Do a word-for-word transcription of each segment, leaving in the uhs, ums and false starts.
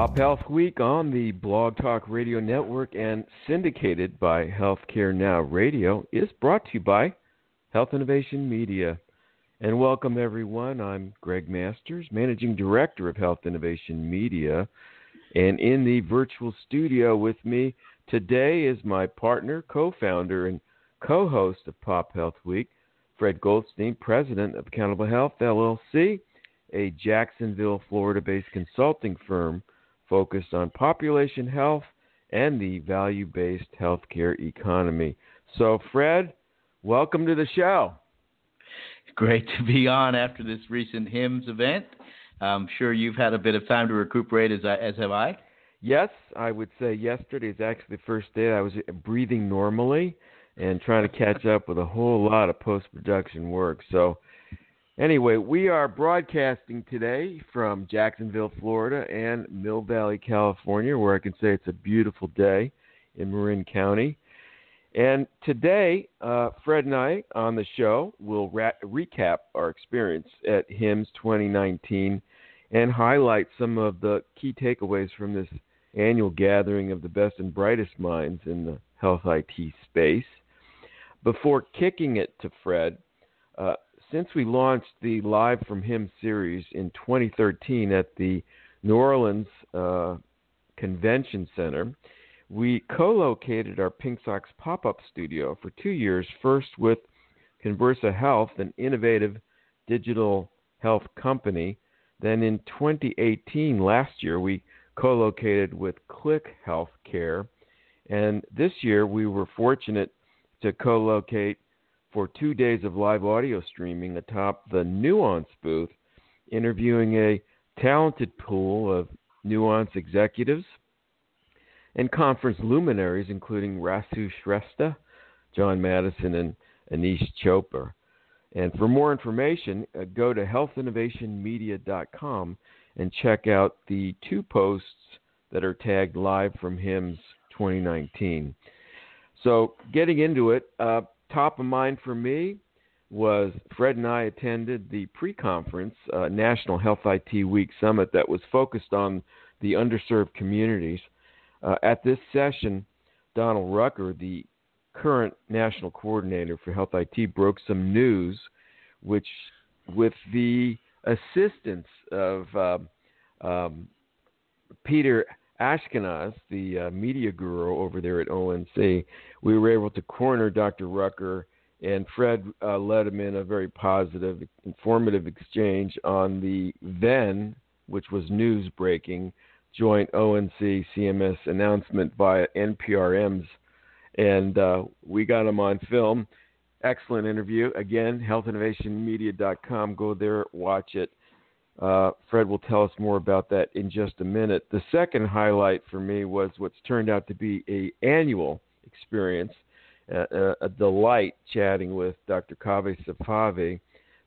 Pop Health Week on the Blog Talk Radio Network and syndicated by Healthcare Now Radio is brought to you by Health Innovation Media. And welcome, everyone. I'm Greg Masters, Managing Director of Health Innovation Media. And in the virtual studio with me today is my partner, co-founder, and co-host of Pop Health Week, Fred Goldstein, President of Accountable Health L L C, a Jacksonville, Florida-based consulting firm focused on population health and the value-based healthcare economy. So, Fred, welcome to the show. Great to be on after this recent HIMSS event. I'm sure you've had a bit of time to recuperate, as I, as have I. Yes, I would say yesterday is actually the first day I was breathing normally and trying to catch up with a whole lot of post-production work. So, anyway, we are broadcasting today from Jacksonville, Florida, and Mill Valley, California, where I can say it's a beautiful day in Marin County. And today, uh, Fred and I on the show will ra- recap our experience at HIMSS twenty nineteen and highlight some of the key takeaways from this annual gathering of the best and brightest minds in the health I T space. Before kicking it to Fred, uh, since we launched the Live from HIMSS series in twenty thirteen at the New Orleans uh, Convention Center, we co-located our Pink Sox pop-up studio for two years, first with Conversa Health, an innovative digital health company. Then in twenty eighteen, last year, we co-located with Click Healthcare. And this year, we were fortunate to co-locate for two days of live audio streaming atop the Nuance booth, interviewing a talented pool of Nuance executives and conference luminaries, including Rasu Shrestha, John Madison, and Anish Chopra. And for more information, uh, go to health innovation media dot com and check out the two posts that are tagged Live from HIMSS twenty nineteen. So getting into it, uh, top of mind for me was Fred and I attended the pre-conference uh, National Health I T Week Summit that was focused on the underserved communities. Uh, at this session, Donald Rucker, the current national coordinator for Health I T, broke some news, which with the assistance of um, um, Peter Askinas, the uh, media guru over there at O N C, we were able to corner Doctor Rucker, and Fred uh, led him in a very positive, informative exchange on the then, which was news breaking, joint O N C C M S announcement via N P R Ms. And uh, we got him on film. Excellent interview. Again, health innovation media dot com. Go there, watch it. Uh, Fred will tell us more about that in just a minute. The second highlight for me was what's turned out to be a annual experience, uh, a, a delight chatting with Doctor Kaveh Safavi,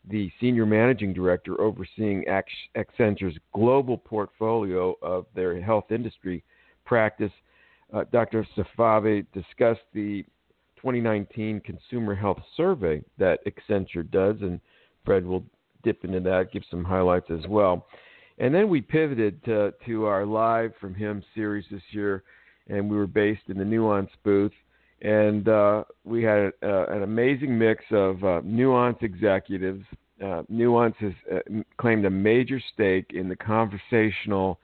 the Senior Managing Director overseeing Accenture's global portfolio of their health industry practice. Uh, Doctor Safavi discussed the twenty nineteen Consumer Health Survey that Accenture does, and Fred will dip into that, give some highlights as well. And then we pivoted to, to our Live from HIMSS series this year, and we were based in the Nuance booth. And uh, we had uh, an amazing mix of uh, Nuance executives. Uh, Nuance has uh, claimed a major stake in the conversational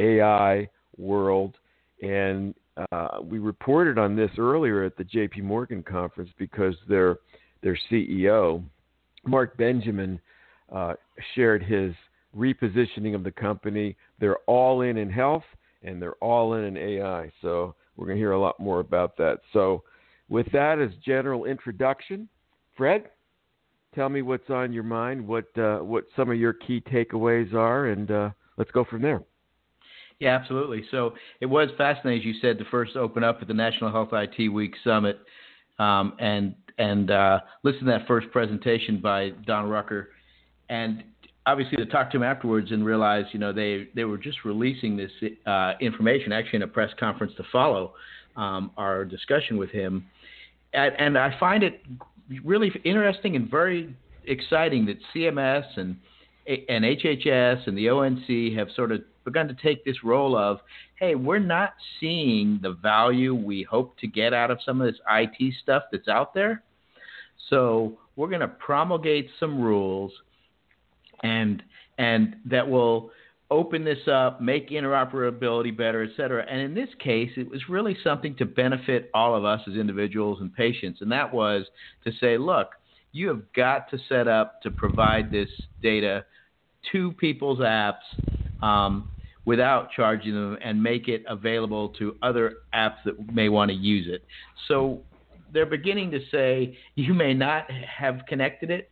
A I world. And uh, we reported on this earlier at the J P. Morgan conference because their, their C E O, Mark Benjamin, Uh, shared his repositioning of the company. They're all in in health, and they're all in in A I. So we're going to hear a lot more about that. So with that as general introduction, Fred, tell me what's on your mind, what uh, what some of your key takeaways are, and uh, let's go from there. Yeah, absolutely. So it was fascinating, as you said, to first open up at the National Health I T Week Summit um, and, and uh, listen to that first presentation by Don Rucker. And obviously to talk to him afterwards and realize, you know, they, they were just releasing this uh, information actually in a press conference to follow um, our discussion with him. And, and I find it really interesting and very exciting that C M S and and H H S and the O N C have sort of begun to take this role of, hey, we're not seeing the value we hope to get out of some of this I T stuff that's out there. So we're going to promulgate some rules and and that will open this up, make interoperability better, et cetera. And in this case, it was really something to benefit all of us as individuals and patients. And that was to say, look, you have got to set up to provide this data to people's apps um, without charging them and make it available to other apps that may want to use it. So they're beginning to say, you may not have connected it,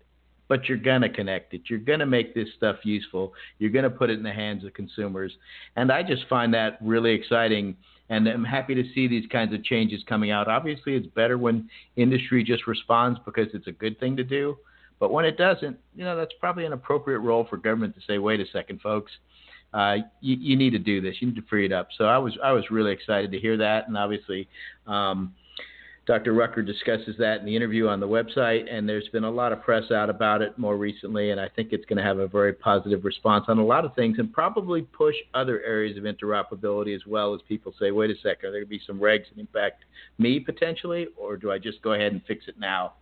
but you're going to connect it. You're going to make this stuff useful. You're going to put it in the hands of consumers. And I just find that really exciting, and I'm happy to see these kinds of changes coming out. Obviously, it's better when industry just responds because it's a good thing to do. But when it doesn't, you know, that's probably an appropriate role for government to say, wait a second, folks, uh, you, you need to do this. You need to free it up. So I was I was really excited to hear that. And obviously, um, Doctor Rucker discusses that in the interview on the website, and there's been a lot of press out about it more recently, and I think it's going to have a very positive response on a lot of things and probably push other areas of interoperability as well, as people say, wait a second, are there going to be some regs that impact me potentially, or do I just go ahead and fix it now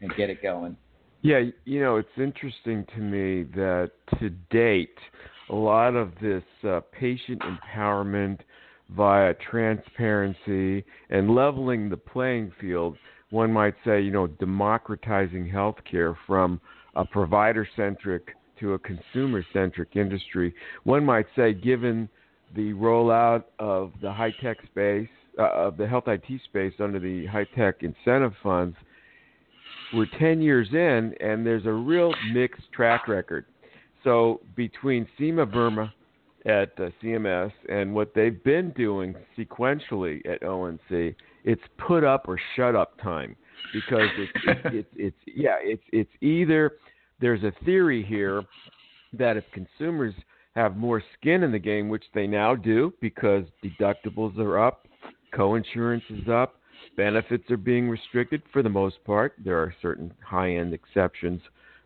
and get it going? Yeah, you know, it's interesting to me that to date, a lot of this uh, patient empowerment via transparency and leveling the playing field, one might say, you know, democratizing healthcare from a provider-centric to a consumer-centric industry. One might say, given the rollout of the high-tech space, uh, of the health I T space under the high-tech incentive funds, we're ten years in, and there's a real mixed track record. So between SEMA-Burma at uh, C M S and what they've been doing sequentially at O N C, it's put up or shut up time, because it's, it's, it's, it's yeah, it's, it's either there's a theory here that if consumers have more skin in the game, which they now do because deductibles are up, coinsurance is up, benefits are being restricted for the most part. There are certain high-end exceptions,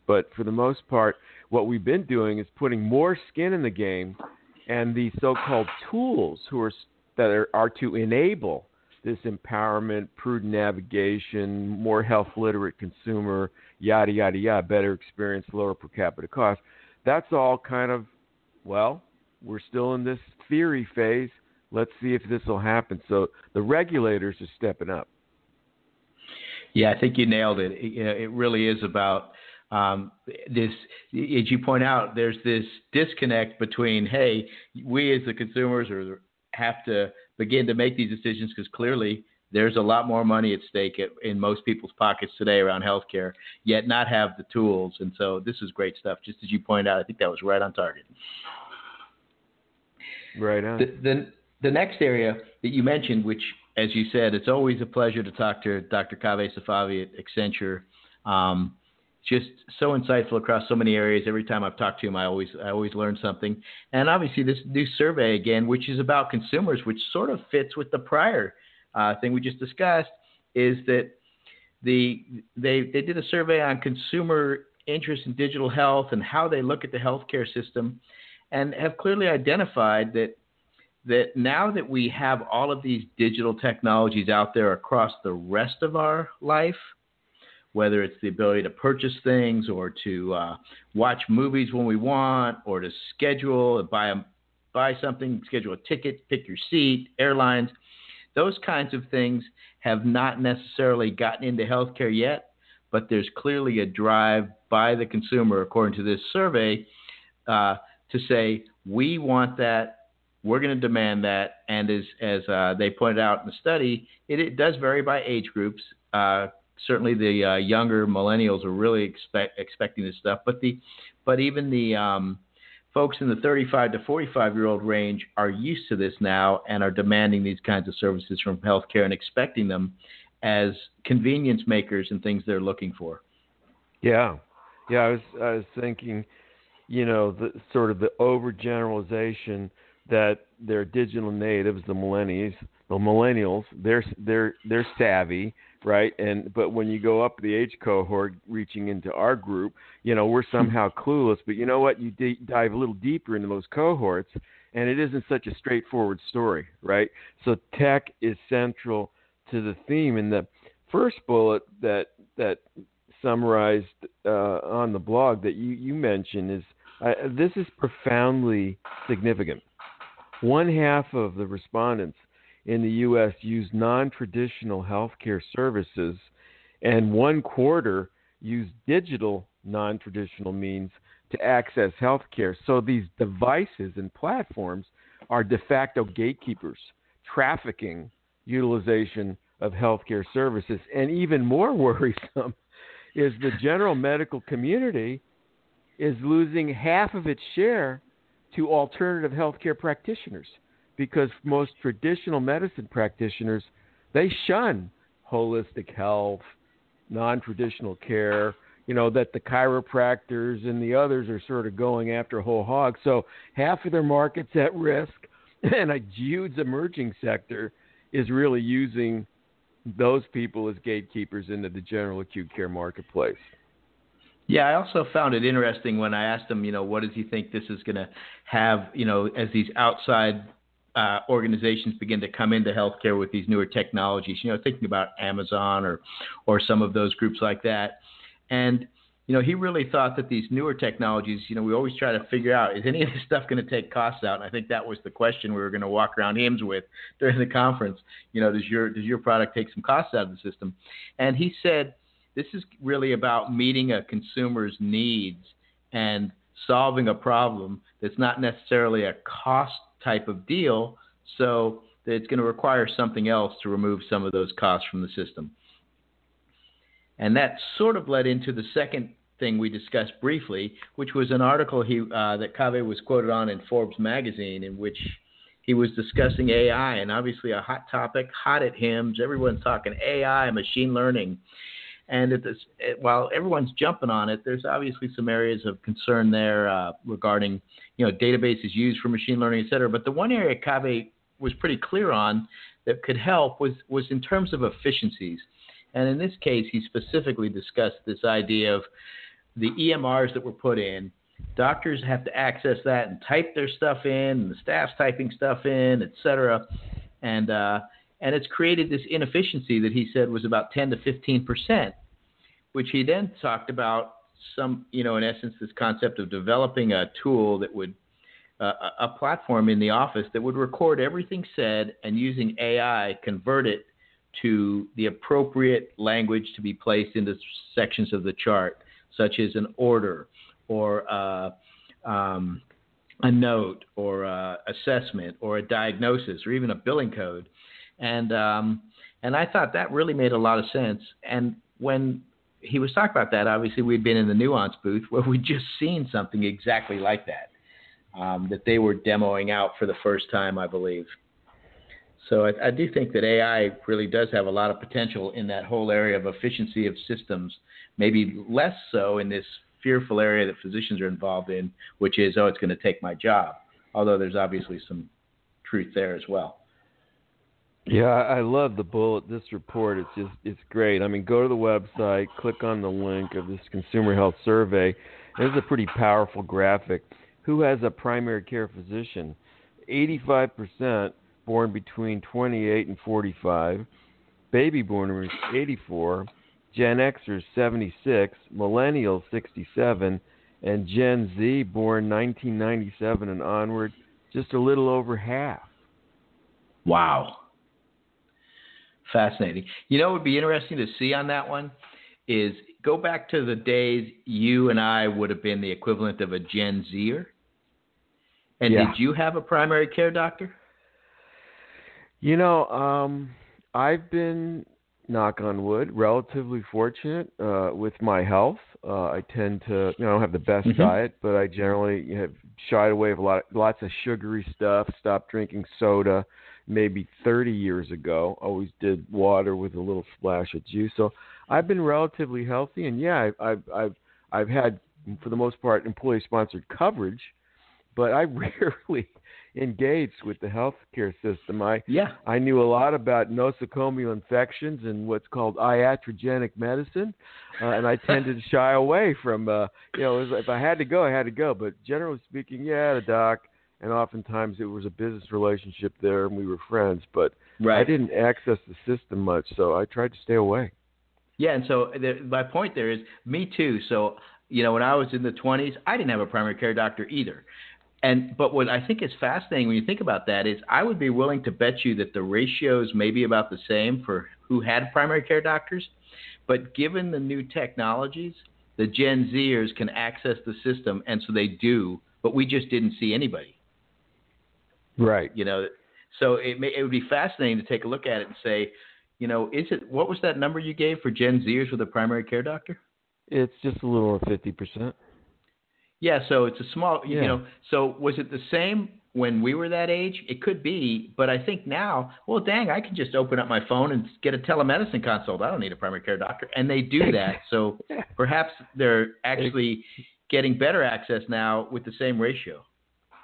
but for the most part, what we've been doing is putting more skin in the game. And the so-called tools who are that are, are to enable this empowerment, prudent navigation, more health-literate consumer, yada, yada, yada, better experience, lower per capita cost, that's all kind of, well, we're still in this theory phase. Let's see if this will happen. So the regulators are stepping up. Yeah, I think you nailed it. It, you know, it really is about Um, this, as you point out, there's this disconnect between, hey, we as the consumers are, have to begin to make these decisions because clearly there's a lot more money at stake at, in most people's pockets today around healthcare, yet not have the tools. And so this is great stuff. Just as you point out, I think that was right on target. Right on. The, the, the next area that you mentioned, which, as you said, it's always a pleasure to talk to Doctor Kaveh Safavi at Accenture. Um, Just so insightful across so many areas. Every time I've talked to him, I always I always learn something. And obviously this new survey again, which is about consumers, which sort of fits with the prior uh, thing we just discussed, is that the they they did a survey on consumer interest in digital health and how they look at the healthcare system, and have clearly identified that that now that we have all of these digital technologies out there across the rest of our life, whether it's the ability to purchase things or to uh, watch movies when we want, or to schedule and buy, a, buy something, schedule a ticket, pick your seat, airlines, those kinds of things have not necessarily gotten into healthcare yet, but there's clearly a drive by the consumer, according to this survey, uh, to say, we want that, we're going to demand that. And as, as uh, they pointed out in the study, it, it does vary by age groups. Uh, Certainly, the uh, younger millennials are really expect, expecting this stuff, but the, but even the um, folks in the thirty-five to forty-five year old range are used to this now and are demanding these kinds of services from healthcare and expecting them as convenience makers and things they're looking for. Yeah, yeah, I was I was thinking, you know, the sort of the overgeneralization that they're digital natives, the millennials, the millennials, they're they're they're savvy. right? And but when you go up the age cohort, reaching into our group, you know, we're somehow clueless. But you know what? You d- dive a little deeper into those cohorts, and it isn't such a straightforward story, right? So tech is central to the theme. And the first bullet that that summarized uh, on the blog that you, you mentioned is uh, this is profoundly significant. One half of the respondents in the U S use non-traditional healthcare services, and one quarter use digital non-traditional means to access healthcare. So these devices and platforms are de facto gatekeepers, trafficking utilization of healthcare services. And even more worrisome is the general medical community is losing half of its share to alternative healthcare practitioners, because most traditional medicine practitioners, they shun holistic health, non-traditional care, you know, that the chiropractors and the others are sort of going after whole hog. So half of their market's at risk, and a huge emerging sector is really using those people as gatekeepers into the general acute care marketplace. Yeah, I also found it interesting when I asked them, you know, what does he think this is going to have, you know, as these outside uh, organizations begin to come into healthcare with these newer technologies, you know, thinking about Amazon or, or some of those groups like that. And, you know, he really thought that these newer technologies, you know, we always try to figure out, is any of this stuff going to take costs out? And I think that was the question we were going to walk around H I M S S with during the conference. You know, does your, does your product take some costs out of the system? And he said, this is really about meeting a consumer's needs and solving a problem that's not necessarily a cost type of deal, so that it's going to require something else to remove some of those costs from the system. And that sort of led into the second thing we discussed briefly, which was an article he, uh, that Kaveh was quoted on in Forbes magazine, in which he was discussing A I, and obviously a hot topic, hot at H I M S S. Everyone's talking A I, machine learning. And at this, it, while everyone's jumping on it, there's obviously some areas of concern there uh, regarding, you know, databases used for machine learning, et cetera. But the one area Kaveh was pretty clear on that could help was, was in terms of efficiencies. And in this case, he specifically discussed this idea of the E M Rs that were put in. Doctors have to access that and type their stuff in, and the staff's typing stuff in, et cetera. And, uh, And it's created this inefficiency that he said was about ten to fifteen percent, which he then talked about some, you know, in essence, this concept of developing a tool that would, uh, a platform in the office that would record everything said and using A I convert it to the appropriate language to be placed into sections of the chart, such as an order or uh, um, a note or a assessment or a diagnosis or even a billing code. And um, and I thought that really made a lot of sense. And when he was talking about that, obviously we'd been in the Nuance booth where we'd just seen something exactly like that, um, that they were demoing out for the first time, I believe. So I, I do think that A I really does have a lot of potential in that whole area of efficiency of systems, maybe less so in this fearful area that physicians are involved in, which is, oh, it's going to take my job, although there's obviously some truth there as well. Yeah, I love the bullet. This report, it's just, it's great. I mean, go to the website, click on the link of this consumer health survey. This is a pretty powerful graphic. Who has a primary care physician? eighty-five percent born between twenty-eight and forty-five. Baby boomers, eighty-four. Gen Xers, seventy-six. Millennials, sixty-seven. And Gen Z, born nineteen ninety-seven and onward, just a little over half. Wow. Fascinating. You know what would be interesting to see on that one is go back to the days you and I would have been the equivalent of a Gen Zer. And yeah. Did you have a primary care doctor? You know, um, I've been, knock on wood, relatively fortunate uh, with my health. Uh, I tend to, you know, I don't have the best mm-hmm. diet, but I generally have shied away from lot, lots of sugary stuff, stopped drinking soda. Maybe thirty years ago, always did water with a little splash of juice. So I've been relatively healthy, and yeah, I've I've I've, I've had for the most part employee-sponsored coverage, but I rarely engaged with the healthcare system. I yeah. I knew a lot about nosocomial infections and what's called iatrogenic medicine, uh, and I tended to shy away from. Uh, you know, it was, if I had to go, I had to go. But generally speaking, yeah, the doc, and oftentimes it was a business relationship there, and we were friends. But right. I didn't access the system much, so I tried to stay away. Yeah, and so the, my point there is, me too. So, you know, when I was in the twenties, I didn't have a primary care doctor either. And but what I think is fascinating when you think about that is I would be willing to bet you that the ratios may be about the same for who had primary care doctors. But given the new technologies, the Gen Zers can access the system, and so they do. But we just didn't see anybody. Right. You know, so it may, it would be fascinating to take a look at it and say, you know, is it what was that number you gave for Gen Zers with a primary care doctor? It's just a little over fifty percent. Yeah, so it's a small, you yeah. know, so was it the same when we were that age? It could be, but I think now, well, dang, I can just open up my phone and get a telemedicine consult. I don't need a primary care doctor. And they do that. So perhaps they're actually getting better access now with the same ratio.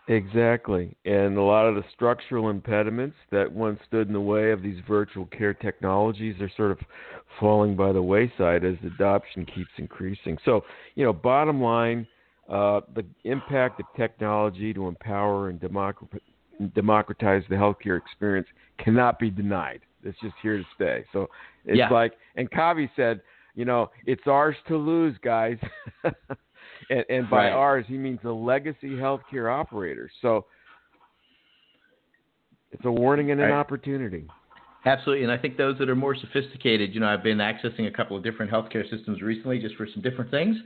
Exactly. And a lot of the structural impediments that once stood in the way of these virtual care technologies are sort of falling by the wayside as adoption keeps increasing. So, you know, bottom line, Uh, the impact of technology to empower and democratize the healthcare experience cannot be denied. It's just here to stay. So it's yeah. like, and Kaveh said, you know, it's ours to lose, guys. and, and by right. ours, he means the legacy healthcare operators. So it's a warning and an right. opportunity. Absolutely, and I think those that are more sophisticated, you know, I've been accessing a couple of different healthcare systems recently just for some different things,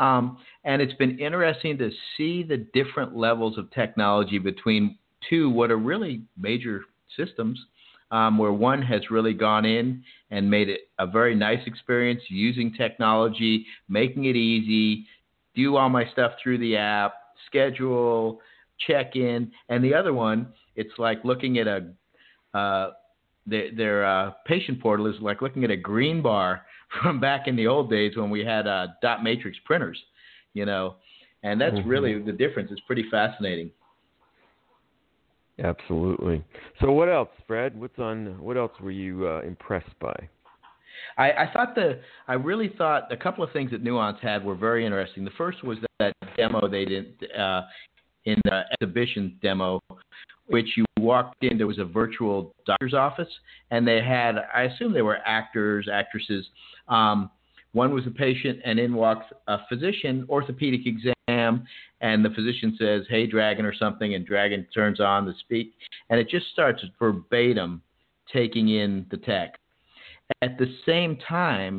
um, and it's been interesting to see the different levels of technology between two what are really major systems, um, where one has really gone in and made it a very nice experience using technology, making it easy, do all my stuff through the app, schedule, check in, and the other one, it's like looking at a uh, – Their, their uh, patient portal is like looking at a green bar from back in the old days when we had uh, dot matrix printers, you know, and that's mm-hmm. really the difference. It's pretty fascinating. Absolutely. So what else, Fred? What's on? What else were you uh, impressed by? I, I thought the I really thought a couple of things that Nuance had were very interesting. The first was that demo they did uh, in the exhibition demo, which you walked in, there was a virtual doctor's office, and they had, I assume they were actors, actresses. Um, one was a patient, and in walks a physician, orthopedic exam, and the physician says, hey, Dragon, or something, and Dragon turns on the speak, and it just starts verbatim taking in the text. At the same time,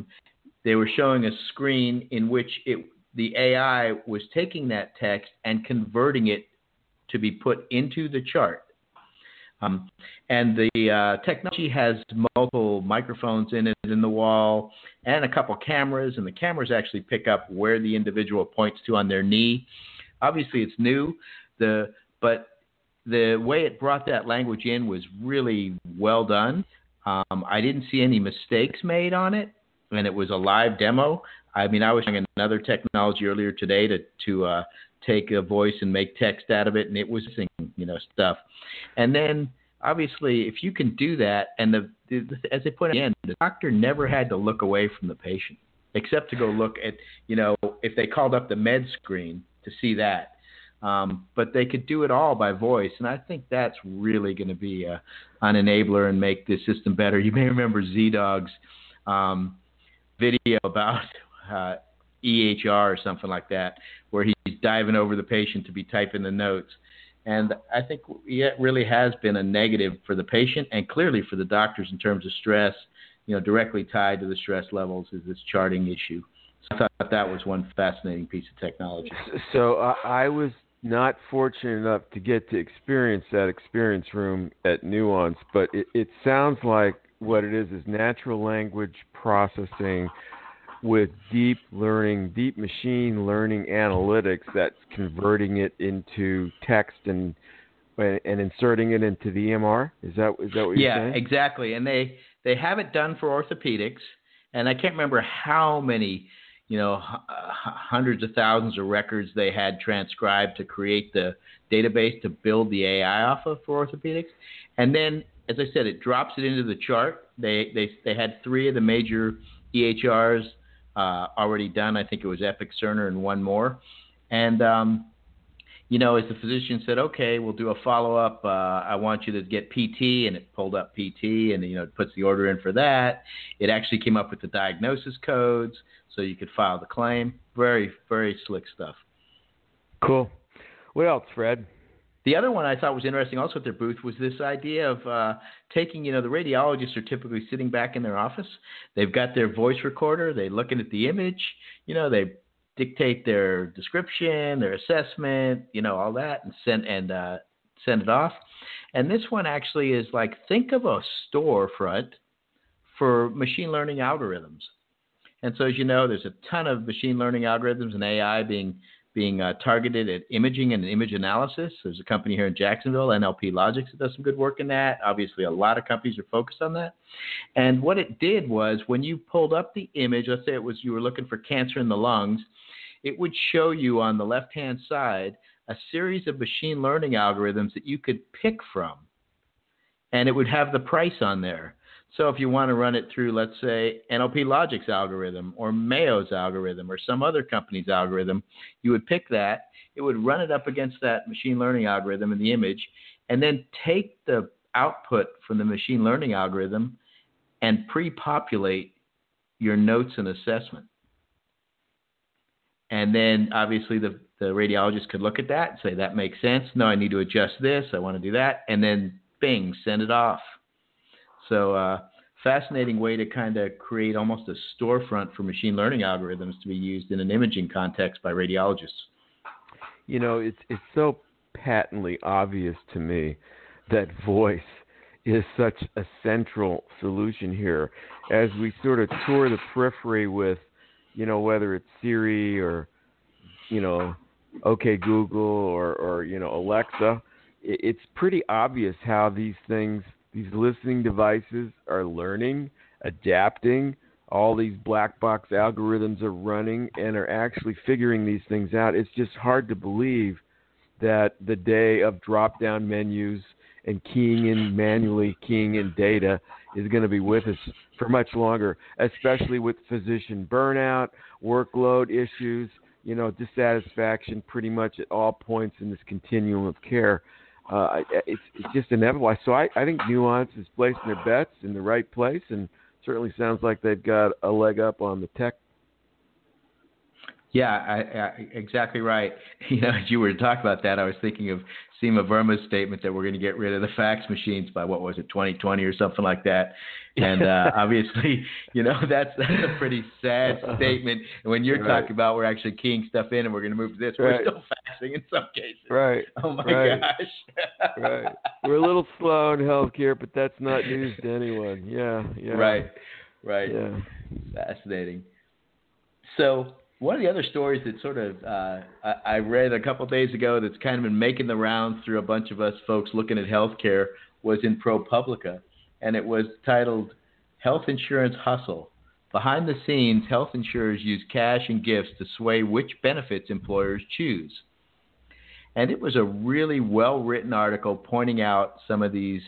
they were showing a screen in which it, the A I was taking that text and converting it to be put into the chart. Um, and the uh, technology has multiple microphones in it in the wall and a couple cameras, and the cameras actually pick up where the individual points to on their knee. Obviously, it's new, the but the way it brought that language in was really well done. Um, I didn't see any mistakes made on it, and it was a live demo. I mean, I was using another technology earlier today to to uh, take a voice and make text out of it, and it was singing, you know, stuff. And then, obviously, if you can do that, and the, the as they put it in, the doctor never had to look away from the patient, except to go look at, you know, if they called up the med screen to see that. Um, but they could do it all by voice, and I think that's really going to be a, an enabler and make this system better. You may remember Z-Dog's um, video about uh, E H R or something like that, where he's diving over the patient to be typing the notes. And I think it really has been a negative for the patient and clearly for the doctors in terms of stress, you know, directly tied to the stress levels is this charting issue. So I thought that was one fascinating piece of technology. So uh, I was not fortunate enough to get to experience that experience room at Nuance, but it, it sounds like what it is is natural language processing with deep learning, deep machine learning analytics that's converting it into text and and inserting it into the E M R. Is that is that what you're yeah, saying? Yeah, exactly. And they, they have it done for orthopedics, and I can't remember how many you know, hundreds of thousands of records they had transcribed to create the database to build the A I off of for orthopedics. And then, as I said, it drops it into the chart. They they, they had three of the major E H Rs uh, already done. I think it was Epic, Cerner, and one more. And, um, you know, as the physician said, okay, we'll do a follow-up. Uh, I want you to get P T, and it pulled up P T, and, you know, it puts the order in for that. It actually came up with the diagnosis codes, so you could file the claim. Very, very slick stuff. Cool. What else, Fred? The other one I thought was interesting also at their booth was this idea of uh, taking, you know, the radiologists are typically sitting back in their office. They've got their voice recorder. They're looking at the image. You know, they dictate their description, their assessment, you know, all that, and send, and, uh, send it off. And this one actually is like, think of a storefront for machine learning algorithms. And so, as you know, there's a ton of machine learning algorithms and A I being being uh, targeted at imaging and image analysis. There's a company here in Jacksonville, N L P Logix, that does some good work in that. Obviously, a lot of companies are focused on that. And what it did was, when you pulled up the image, let's say it was you were looking for cancer in the lungs, it would show you on the left-hand side a series of machine learning algorithms that you could pick from, and it would have the price on there. So if you want to run it through, let's say, N L P Logix algorithm or Mayo's algorithm or some other company's algorithm, you would pick that. It would run it up against that machine learning algorithm in the image, and then take the output from the machine learning algorithm and pre-populate your notes and assessment. And then, obviously, the, the radiologist could look at that and say, that makes sense. No, I need to adjust this. I want to do that. And then, bing, send it off. So uh, fascinating way to kind of create almost a storefront for machine learning algorithms to be used in an imaging context by radiologists. You know, it's it's so patently obvious to me that voice is such a central solution here. As we sort of tour the periphery with, you know, whether it's Siri or, you know, OK Google or, or you know, Alexa, it's pretty obvious how these things, these listening devices are learning, adapting. All these black box algorithms are running and are actually figuring these things out. It's just hard to believe that the day of drop-down menus and keying in manually, keying in data is going to be with us for much longer, especially with physician burnout, workload issues, you know, dissatisfaction pretty much at all points in this continuum of care. Uh, it's, it's just inevitable. So I, I think Nuance is placing their bets in the right place, and certainly sounds like they've got a leg up on the tech. Yeah, I, I, exactly right. You know, as you were talking about that, I was thinking of Seema Verma's statement that we're going to get rid of the fax machines by, what was it, twenty twenty or something like that. And uh, obviously, you know, that's that's a pretty sad statement. And when you're right. talking about we're actually keying stuff in and we're going to move to this, right. we're still faxing in some cases. Right. Oh, my right. gosh. right. We're a little slow in healthcare, but that's not news to anyone. Yeah, yeah. Right, right. Yeah. Fascinating. So one of the other stories that sort of uh, I read a couple of days ago that's kind of been making the rounds through a bunch of us folks looking at healthcare was in ProPublica, and it was titled Health Insurance Hustle. Behind the scenes, health insurers use cash and gifts to sway which benefits employers choose. And it was a really well-written article pointing out some of these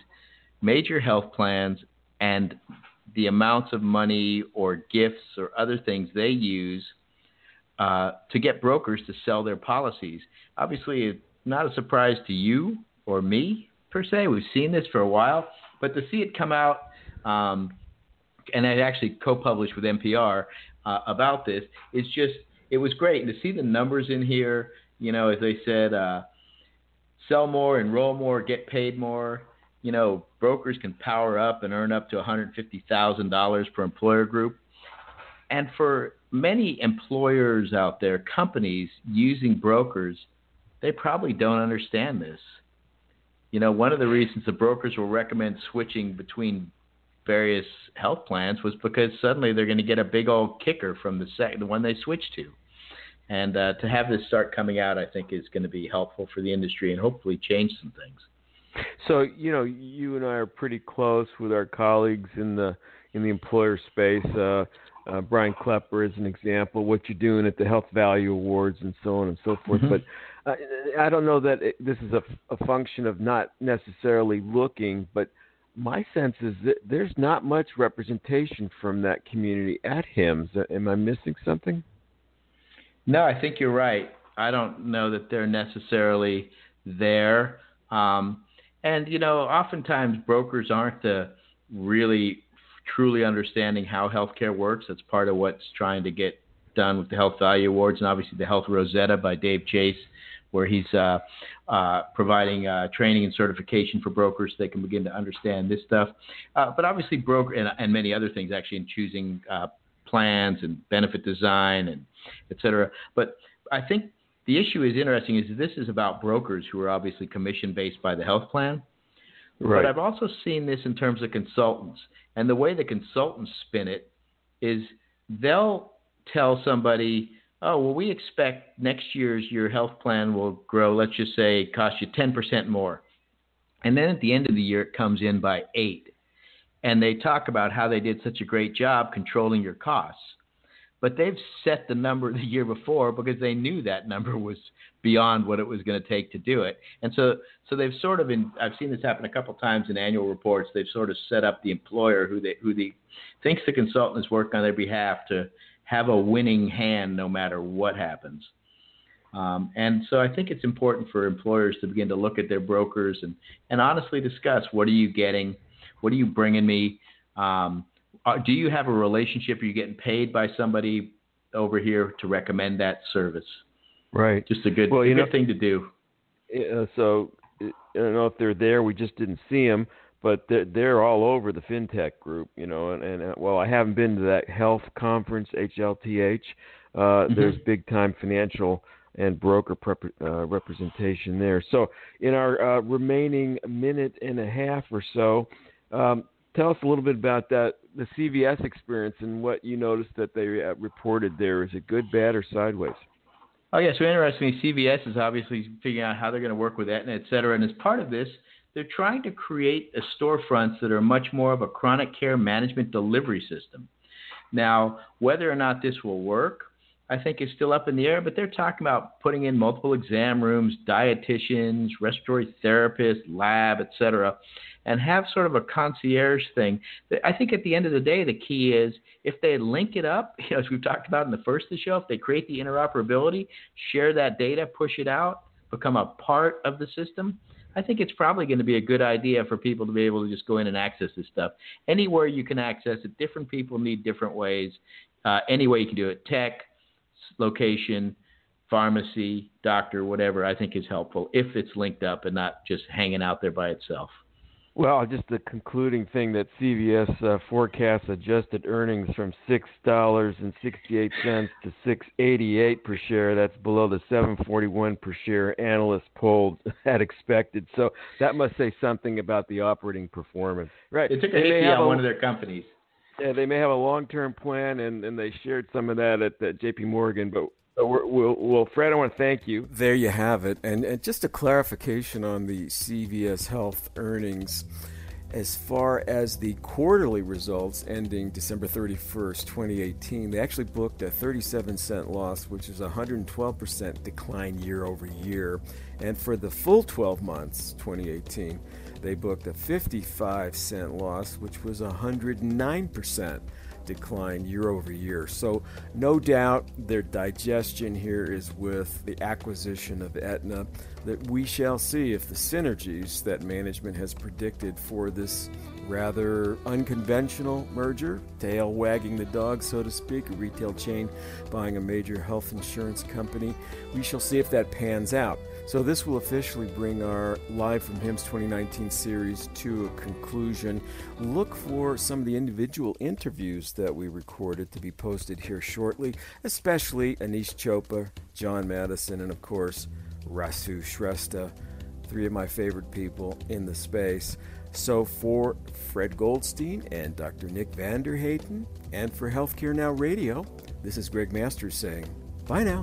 major health plans and the amounts of money or gifts or other things they use Uh, to get brokers to sell their policies. Obviously, it's not a surprise to you or me, per se. We've seen this for a while. But to see it come out, um, and I actually co-published with N P R uh, about this, it's just, it was great. And to see the numbers in here, you know, as they said, uh, sell more, enroll more, get paid more. You know, brokers can power up and earn up to one hundred fifty thousand dollars per employer group. And for many employers out there, companies using brokers, they probably don't understand this. You know, one of the reasons the brokers will recommend switching between various health plans was because suddenly they're going to get a big old kicker from the sec- the one they switch to. And uh, to have this start coming out, I think, is going to be helpful for the industry and hopefully change some things. So, you know, you and I are pretty close with our colleagues in the in the employer space. Uh, Uh, Brian Klepper is an example, what you're doing at the Health Value Awards and so on and so forth. Mm-hmm. But uh, I don't know that it, this is a, a function of not necessarily looking, but my sense is that there's not much representation from that community at HIMSS. Am I missing something? No, I think you're right. I don't know that they're necessarily there. Um, and, you know, oftentimes brokers aren't the really truly understanding how healthcare works. That's part of what's trying to get done with the Health Value Awards and obviously the Health Rosetta by Dave Chase, where he's uh, uh, providing uh, training and certification for brokers so they can begin to understand this stuff. Uh, but obviously broker and, and many other things actually in choosing uh, plans and benefit design and et cetera. But I think the issue is interesting is this is about brokers who are obviously commission-based by the health plan. Right. But I've also seen this in terms of consultants. And the way the consultants spin it is they'll tell somebody, oh, well, we expect next year's your health plan will grow, let's just say, cost you ten percent more. And then at the end of the year, it comes in by eight. And they talk about how they did such a great job controlling your costs. But they've set the number the year before because they knew that number was beyond what it was going to take to do it. And so so they've sort of in, I've seen this happen a couple of times in annual reports. They've sort of set up the employer who they, who the thinks the consultant is working on their behalf to have a winning hand no matter what happens. Um, and so I think it's important for employers to begin to look at their brokers and, and honestly discuss, what are you getting? What are you bringing me? Um, Do you have a relationship? Are you getting paid by somebody over here to recommend that service? Right. Just a good, well, you good know, thing to do. Uh, so I don't know if they're there. We just didn't see them, but they're, they're all over the FinTech group, you know, and, and uh, well, I haven't been to that health conference, H L T H. Uh, mm-hmm. There's big time financial and broker prep, uh, representation there. So in our uh, remaining minute and a half or so, um, tell us a little bit about that, the C V S experience and what you noticed that they reported there. Is it good, bad, or sideways? Oh, yeah. So interestingly, C V S is obviously figuring out how they're going to work with Aetna, et cetera. And as part of this, they're trying to create a storefronts that are much more of a chronic care management delivery system. Now, whether or not this will work, I think is still up in the air, but they're talking about putting in multiple exam rooms, dietitians, respiratory therapists, lab, et cetera, and have sort of a concierge thing. I think at the end of the day, the key is if they link it up, you know, as we've talked about in the first of the show, if they create the interoperability, share that data, push it out, become a part of the system, I think it's probably going to be a good idea for people to be able to just go in and access this stuff. Anywhere you can access it, different people need different ways. Uh, any way you can do it, tech, location, pharmacy, doctor, whatever, I think is helpful if it's linked up and not just hanging out there by itself. Well, just the concluding thing that C V S uh, forecasts adjusted earnings from six dollars and sixty-eight cents to six dollars and eighty-eight cents per share. That's below the seven dollars and forty-one cents per share analysts polled had expected. So that must say something about the operating performance. Right. It took an A P on one of their companies. Yeah, they may have a long-term plan, and, and they shared some of that at, at J P. Morgan. But, uh, we're, we'll, well, Fred, I want to thank you. There you have it. And, and just a clarification on the C V S Health earnings. As far as the quarterly results ending December thirty-first, twenty eighteen, they actually booked a thirty-seven cent loss, which is a one hundred twelve percent decline year over year. And for the full twelve months, twenty eighteen, they booked a fifty-five cent loss, which was a one hundred nine percent decline year over year. So no doubt their digestion here is with the acquisition of Aetna, that we shall see if the synergies that management has predicted for this rather unconventional merger, tail wagging the dog, so to speak, a retail chain buying a major health insurance company, we shall see if that pans out. So this will officially bring our Live from HIMSS twenty nineteen series to a conclusion. Look for some of the individual interviews that we recorded to be posted here shortly, especially Anish Chopra, John Madison, and of course, Rasu Shrestha, three of my favorite people in the space. So for Fred Goldstein and Doctor Nick Vanderhayden, and for Healthcare Now Radio, this is Greg Masters saying, bye now.